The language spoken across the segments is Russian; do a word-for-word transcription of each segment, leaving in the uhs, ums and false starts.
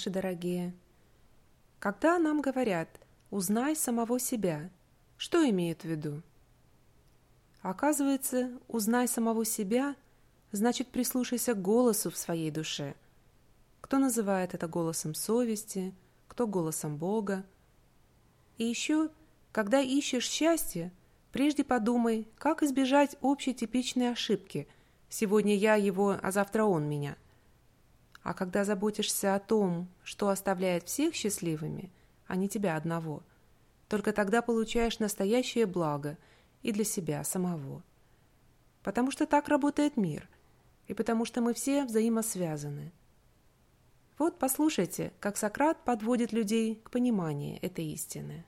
наши дорогие. Когда нам говорят «узнай самого себя», что имеют в виду? Оказывается, «узнай самого себя» значит «прислушайся к голосу в своей душе». Кто называет это голосом совести, кто голосом Бога. И еще, когда ищешь счастье, прежде подумай, как избежать общей типичной ошибки «сегодня я его, а завтра он меня». А когда заботишься о том, что оставляет всех счастливыми, а не тебя одного, только тогда получаешь настоящее благо и для себя самого. Потому что так работает мир, и потому что мы все взаимосвязаны. Вот послушайте, как Сократ подводит людей к пониманию этой истины.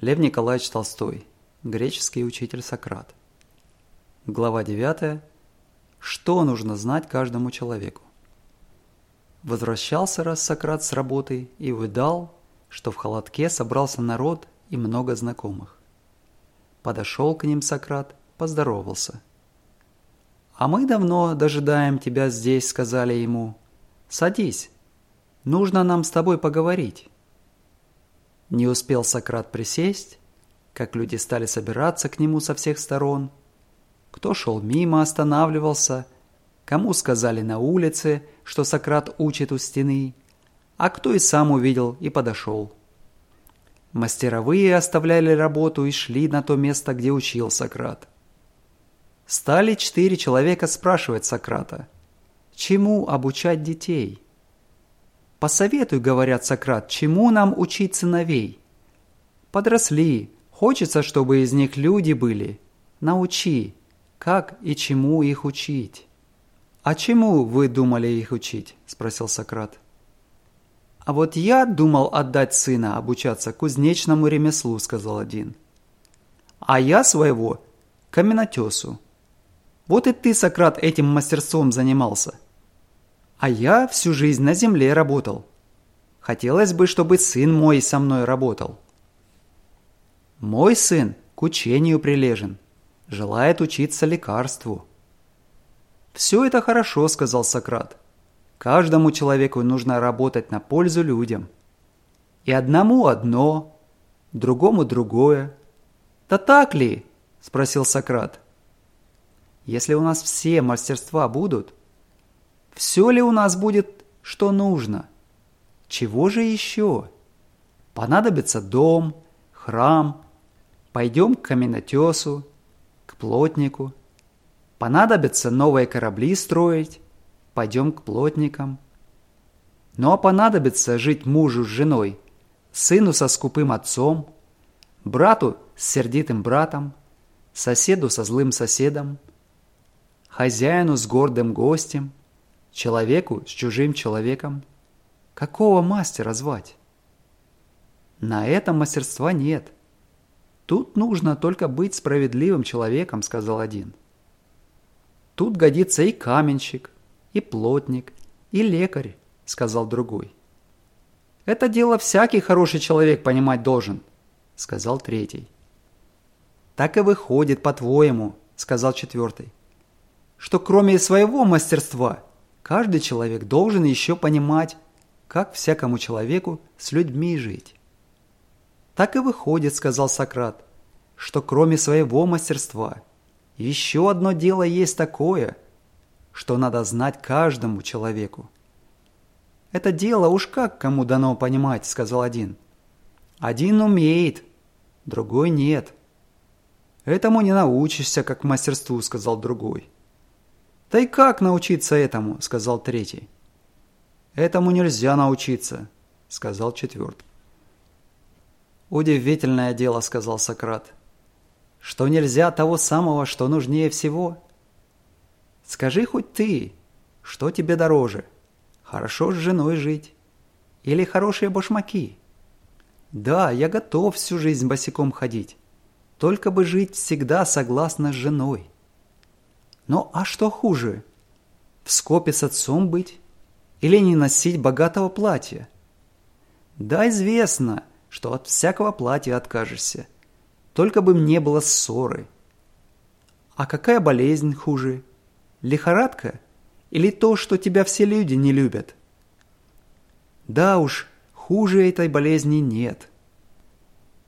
Лев Николаевич Толстой. Греческий учитель Сократ. Глава девятая. Что нужно знать каждому человеку? Возвращался раз Сократ с работы и увидал, что в холодке собрался народ и много знакомых. Подошел к ним Сократ, поздоровался. «А мы давно дожидаем тебя здесь», — сказали ему. «Садись, нужно нам с тобой поговорить». Не успел Сократ присесть, как люди стали собираться к нему со всех сторон. Кто шел мимо, останавливался, кому сказали на улице, что Сократ учит у стены, а кто и сам увидел и подошел. Мастеровые оставляли работу и шли на то место, где учил Сократ. Стали четыре человека спрашивать Сократа, чему обучать детей? «Посоветуй, — говорят, — Сократ, — чему нам учить сыновей? Подросли, хочется, чтобы из них люди были. Научи, как и чему их учить». «А чему вы думали их учить?» – спросил Сократ. «А вот я думал отдать сына обучаться кузнечному ремеслу», – сказал один. «А я своего – каменотесу. Вот и ты, Сократ, этим мастерством занимался. А я всю жизнь на земле работал. Хотелось бы, чтобы сын мой со мной работал. Мой сын к учению прилежен, желает учиться лекарству». «Все это хорошо», — сказал Сократ. «Каждому человеку нужно работать на пользу людям. И одному одно, другому другое». «Да так ли?» — спросил Сократ. «Если у нас все мастерства будут, все ли у нас будет, что нужно? Чего же еще? Понадобится дом, храм, пойдем к каменотесу, к плотнику. Понадобится новые корабли строить, пойдем к плотникам. Ну а понадобится жить мужу с женой, сыну со скупым отцом, брату с сердитым братом, соседу со злым соседом, хозяину с гордым гостем, человеку с чужим человеком. Какого мастера звать? На этом мастерства нет. Тут нужно только быть справедливым человеком», — сказал один. «Тут годится и каменщик, и плотник, и лекарь», — сказал другой. «Это дело всякий хороший человек понимать должен», — сказал третий. «Так и выходит, по-твоему», — сказал четвертый, «что кроме своего мастерства каждый человек должен еще понимать, как всякому человеку с людьми жить». «Так и выходит, — сказал Сократ, — что кроме своего мастерства еще одно дело есть такое, что надо знать каждому человеку». «Это дело уж как кому дано понимать», — сказал один. «Один умеет, другой нет. Этому не научишься, как мастерству», — сказал другой. «Да и как научиться этому?» — сказал третий. «Этому нельзя научиться», — сказал четвертый. «Удивительное дело, — сказал Сократ, — что нельзя того самого, что нужнее всего. Скажи хоть ты, что тебе дороже, хорошо с женой жить или хорошие башмаки? Да, я готов всю жизнь босиком ходить, только бы жить всегда согласно с женой. Но а что хуже, в скопе с отцом быть или не носить богатого платья? Да, известно, что от всякого платья откажешься, только бы не было ссоры. А какая болезнь хуже? Лихорадка или то, что тебя все люди не любят? Да уж, хуже этой болезни нет.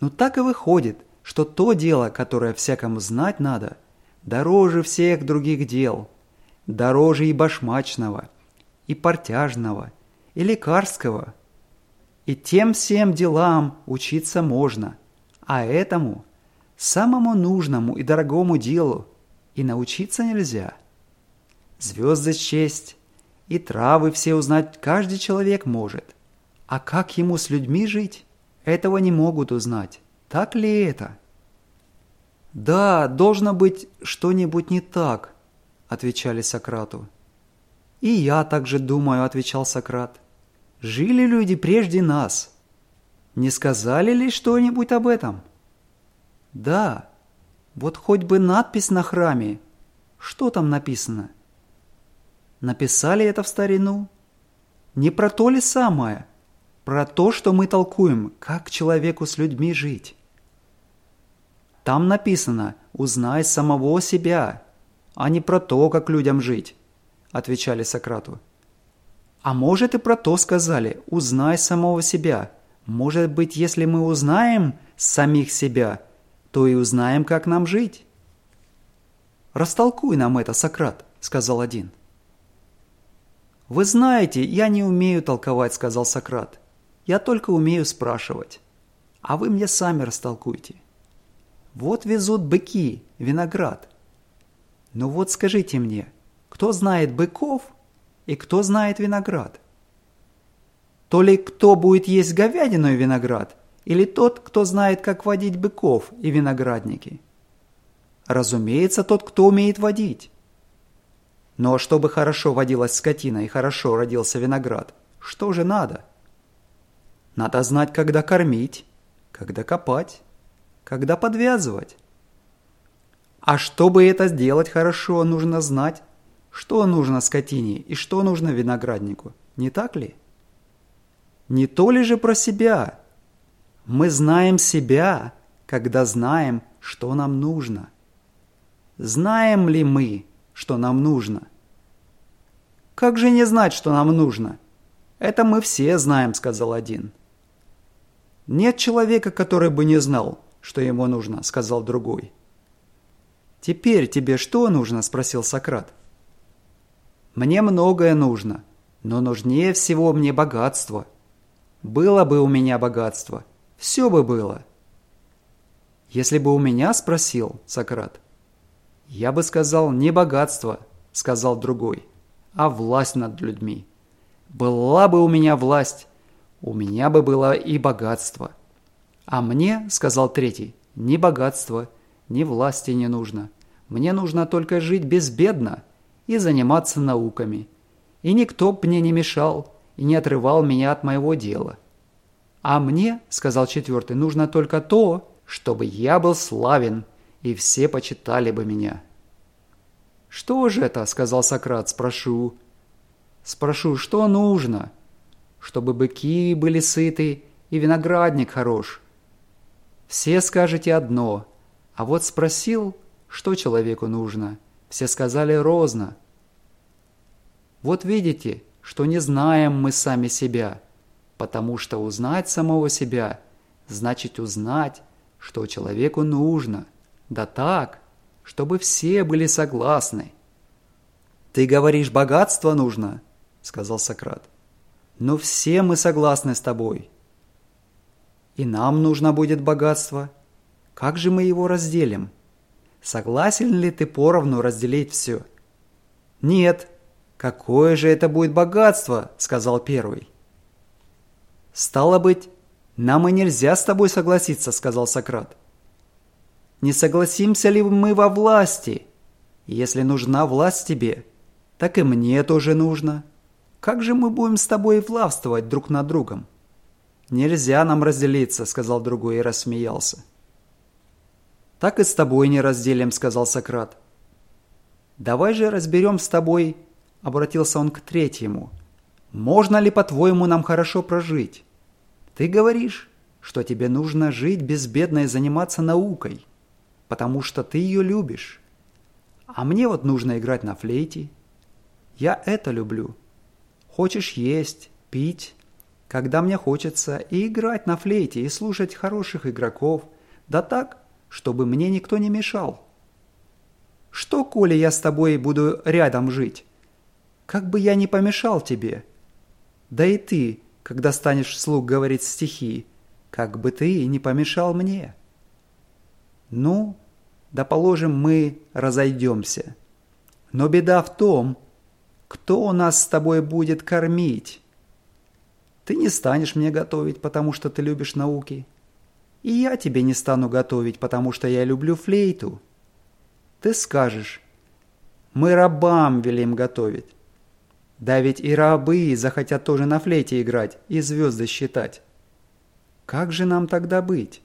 Но так и выходит, что то дело, которое всякому знать надо, дороже всех других дел, дороже и башмачного, и портяжного, и лекарского. И тем всем делам учиться можно, а этому, самому нужному и дорогому делу, и научиться нельзя. Звезды счесть, и травы все узнать каждый человек может. А как ему с людьми жить, этого не могут узнать. Так ли это? «Да, должно быть что-нибудь не так», – отвечали Сократу. «И я так же думаю», – отвечал Сократ. «Жили люди прежде нас. Не сказали ли что-нибудь об этом?» «Да, вот хоть бы надпись на храме. Что там написано?» «Написали это в старину? Не про то ли самое? Про то, что мы толкуем, как человеку с людьми жить. Там написано «Узнай самого себя», а не про то, как людям жить», – отвечали Сократу. А может и про то сказали «узнай самого себя». Может быть, если мы узнаем самих себя, то и узнаем, как нам жить. «Растолкуй нам это, Сократ», – сказал один. «Вы знаете, я не умею толковать», – сказал Сократ. «Я только умею спрашивать. А вы мне сами растолкуйте. Вот везут быки, виноград. Ну вот скажите мне, кто знает быков и кто знает виноград? То ли кто будет есть говядину и виноград, или тот, кто знает, как водить быков и виноградники? Разумеется, тот, кто умеет водить. Но чтобы хорошо водилась скотина и хорошо родился виноград, что же надо? Надо знать, когда кормить, когда копать, когда подвязывать. А чтобы это сделать хорошо, нужно знать, что нужно скотине и что нужно винограднику, не так ли? Не то ли же про себя? Мы знаем себя, когда знаем, что нам нужно. Знаем ли мы, что нам нужно? Как же не знать, что нам нужно? Это мы все знаем, сказал один. Нет человека, который бы не знал, что ему нужно, сказал другой. Теперь тебе что нужно? Спросил Сократ. Мне многое нужно, но нужнее всего мне богатство. Было бы у меня богатство, все бы было. Если бы у меня спросил, Сократ, я бы сказал не богатство, сказал другой, а власть над людьми. Была бы у меня власть, у меня бы было и богатство. А мне, сказал третий, ни богатства, ни власти не нужно. Мне нужно только жить безбедно и заниматься науками. И никто б мне не мешал и не отрывал меня от моего дела. А мне, сказал четвертый, нужно только то, чтобы я был славен, и все почитали бы меня. Что же это, сказал Сократ, спрошу. Спрошу, что нужно, чтобы быки были сыты и виноградник хорош. Все скажете одно, а вот спросил, что человеку нужно. Все сказали розно. Вот видите, что не знаем мы сами себя, потому что узнать самого себя значит узнать, что человеку нужно, да так, чтобы все были согласны. «Ты говоришь, богатство нужно», — сказал Сократ, — «но все мы согласны с тобой. И нам нужно будет богатство. Как же мы его разделим? Согласен ли ты поровну разделить все?» «Нет. Какое же это будет богатство?» – сказал первый. «Стало быть, нам и нельзя с тобой согласиться», – сказал Сократ. «Не согласимся ли мы во власти? Если нужна власть тебе, так и мне тоже нужно. Как же мы будем с тобой властвовать друг над другом?» «Нельзя нам разделиться», – сказал другой и рассмеялся. «Так и с тобой не разделим», – сказал Сократ. «Давай же разберем с тобой», – обратился он к третьему, – «можно ли, по-твоему, нам хорошо прожить? Ты говоришь, что тебе нужно жить безбедно и заниматься наукой, потому что ты ее любишь. А мне вот нужно играть на флейте. Я это люблю. Хочешь есть, пить, когда мне хочется, и играть на флейте, и слушать хороших игроков, да так, чтобы мне никто не мешал. Что, коли я с тобой буду рядом жить? Как бы я не помешал тебе. Да и ты, когда станешь вслух говорить стихи, как бы ты не помешал мне. Ну, да положим, мы разойдемся. Но беда в том, кто нас с тобой будет кормить. Ты не станешь мне готовить, потому что ты любишь науки. И я тебе не стану готовить, потому что я люблю флейту. Ты скажешь, мы рабам велим готовить. Да ведь и рабы захотят тоже на флейте играть и звезды считать. Как же нам тогда быть?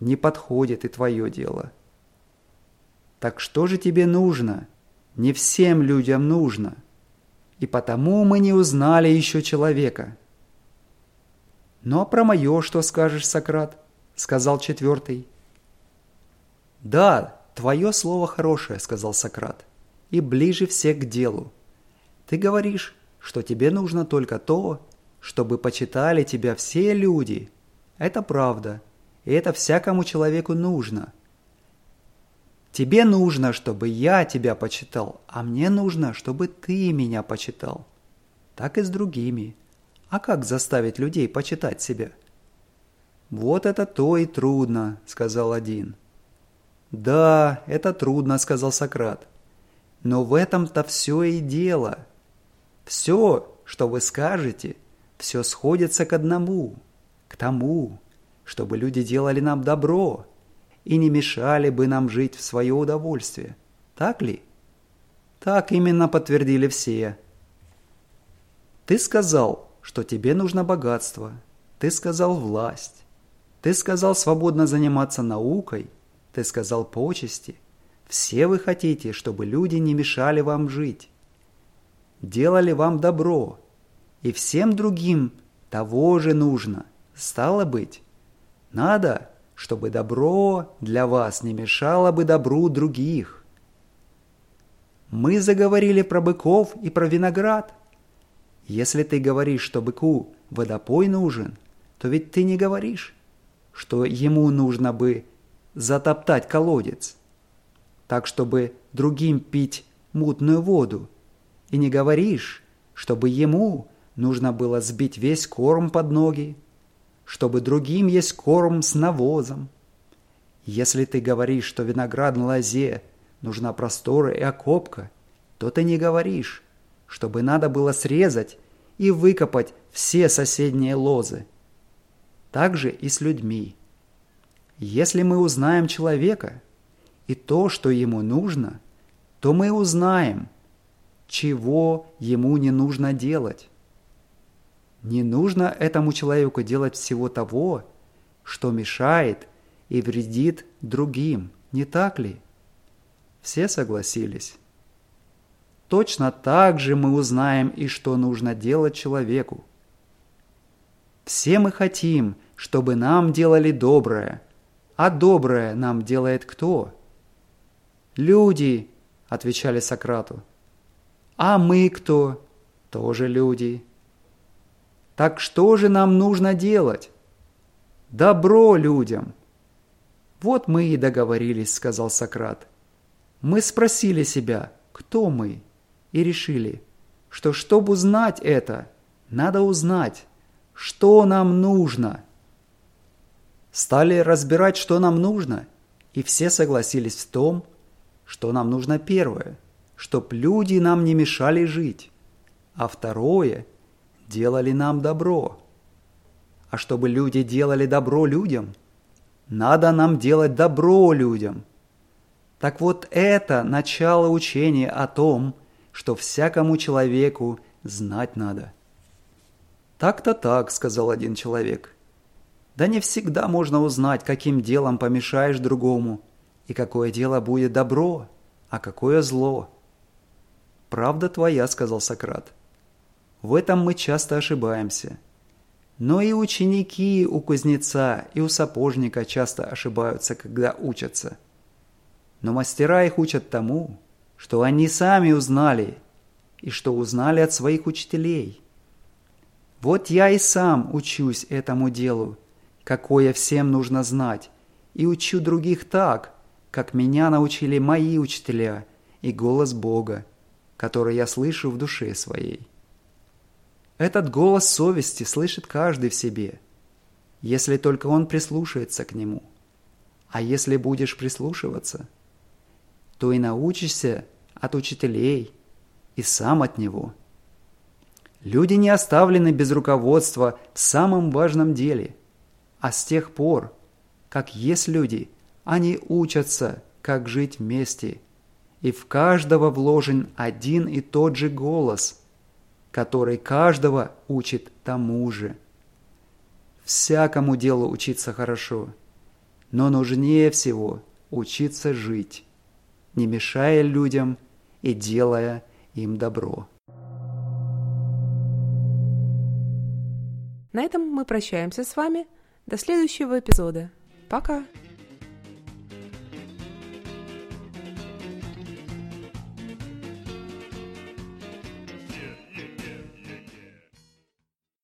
Не подходит и твое дело. Так что же тебе нужно? Не всем людям нужно. И потому мы не узнали еще человека. «Ну а про мое что скажешь, Сократ?» — сказал четвертый. «Да, твое слово хорошее», — сказал Сократ, — «и ближе всех к делу. Ты говоришь, что тебе нужно только то, чтобы почитали тебя все люди. Это правда, и это всякому человеку нужно. Тебе нужно, чтобы я тебя почитал, а мне нужно, чтобы ты меня почитал. Так и с другими. А как заставить людей почитать себя?» «Вот это то и трудно», — сказал один. «Да, это трудно», — сказал Сократ. «Но в этом-то все и дело. Все, что вы скажете, все сходится к одному, к тому, чтобы люди делали нам добро и не мешали бы нам жить в свое удовольствие. Так ли?» «Так именно», — подтвердили все. «Ты сказал, что тебе нужно богатство, ты сказал власть, ты сказал свободно заниматься наукой, ты сказал почести. Все вы хотите, чтобы люди не мешали вам жить, делали вам добро, и всем другим того же нужно. Стало быть, надо, чтобы добро для вас не мешало бы добру других. Мы заговорили про быков и про виноград. Если ты говоришь, что быку водопой нужен, то ведь ты не говоришь, что ему нужно бы затоптать колодец, так чтобы другим пить мутную воду, и не говоришь, чтобы ему нужно было сбить весь корм под ноги, чтобы другим есть корм с навозом. Если ты говоришь, что виноградной лозе нужна простора и окопка, то ты не говоришь, чтобы надо было срезать и выкопать все соседние лозы. Так же и с людьми. Если мы узнаем человека и то, что ему нужно, то мы узнаем, чего ему не нужно делать. Не нужно этому человеку делать всего того, что мешает и вредит другим, не так ли?» Все согласились. Точно так же мы узнаем и что нужно делать человеку. Все мы хотим, чтобы нам делали доброе, а доброе нам делает кто? «Люди», — отвечали Сократу. «А мы кто?» «Тоже люди». «Так что же нам нужно делать?» «Добро людям». «Вот мы и договорились», — сказал Сократ. «Мы спросили себя, кто мы? И решили, что, чтобы узнать это, надо узнать, что нам нужно». Стали разбирать, что нам нужно, и все согласились в том, что нам нужно первое, чтоб люди нам не мешали жить, а второе, делали нам добро. А чтобы люди делали добро людям, надо нам делать добро людям. Так вот это начало учения о том, что всякому человеку знать надо. «Так-то так», — сказал один человек. «Да не всегда можно узнать, каким делом помешаешь другому, и какое дело будет добро, а какое зло». «Правда твоя», — сказал Сократ. «В этом мы часто ошибаемся. Но и ученики у кузнеца и у сапожника часто ошибаются, когда учатся. Но мастера их учат тому, что они сами узнали и что узнали от своих учителей. Вот я и сам учусь этому делу, какое всем нужно знать, и учу других так, как меня научили мои учителя и голос Бога, который я слышу в душе своей. Этот голос совести слышит каждый в себе, если только он прислушается к нему. А если будешь прислушиваться, то и научишься от учителей и сам от него. Люди не оставлены без руководства в самом важном деле, а с тех пор, как есть люди, они учатся, как жить вместе, и в каждого вложен один и тот же голос, который каждого учит тому же. Всякому делу учиться хорошо, но нужнее всего учиться жить, не мешая людям и делая им добро. На этом мы прощаемся с вами. До следующего эпизода. Пока!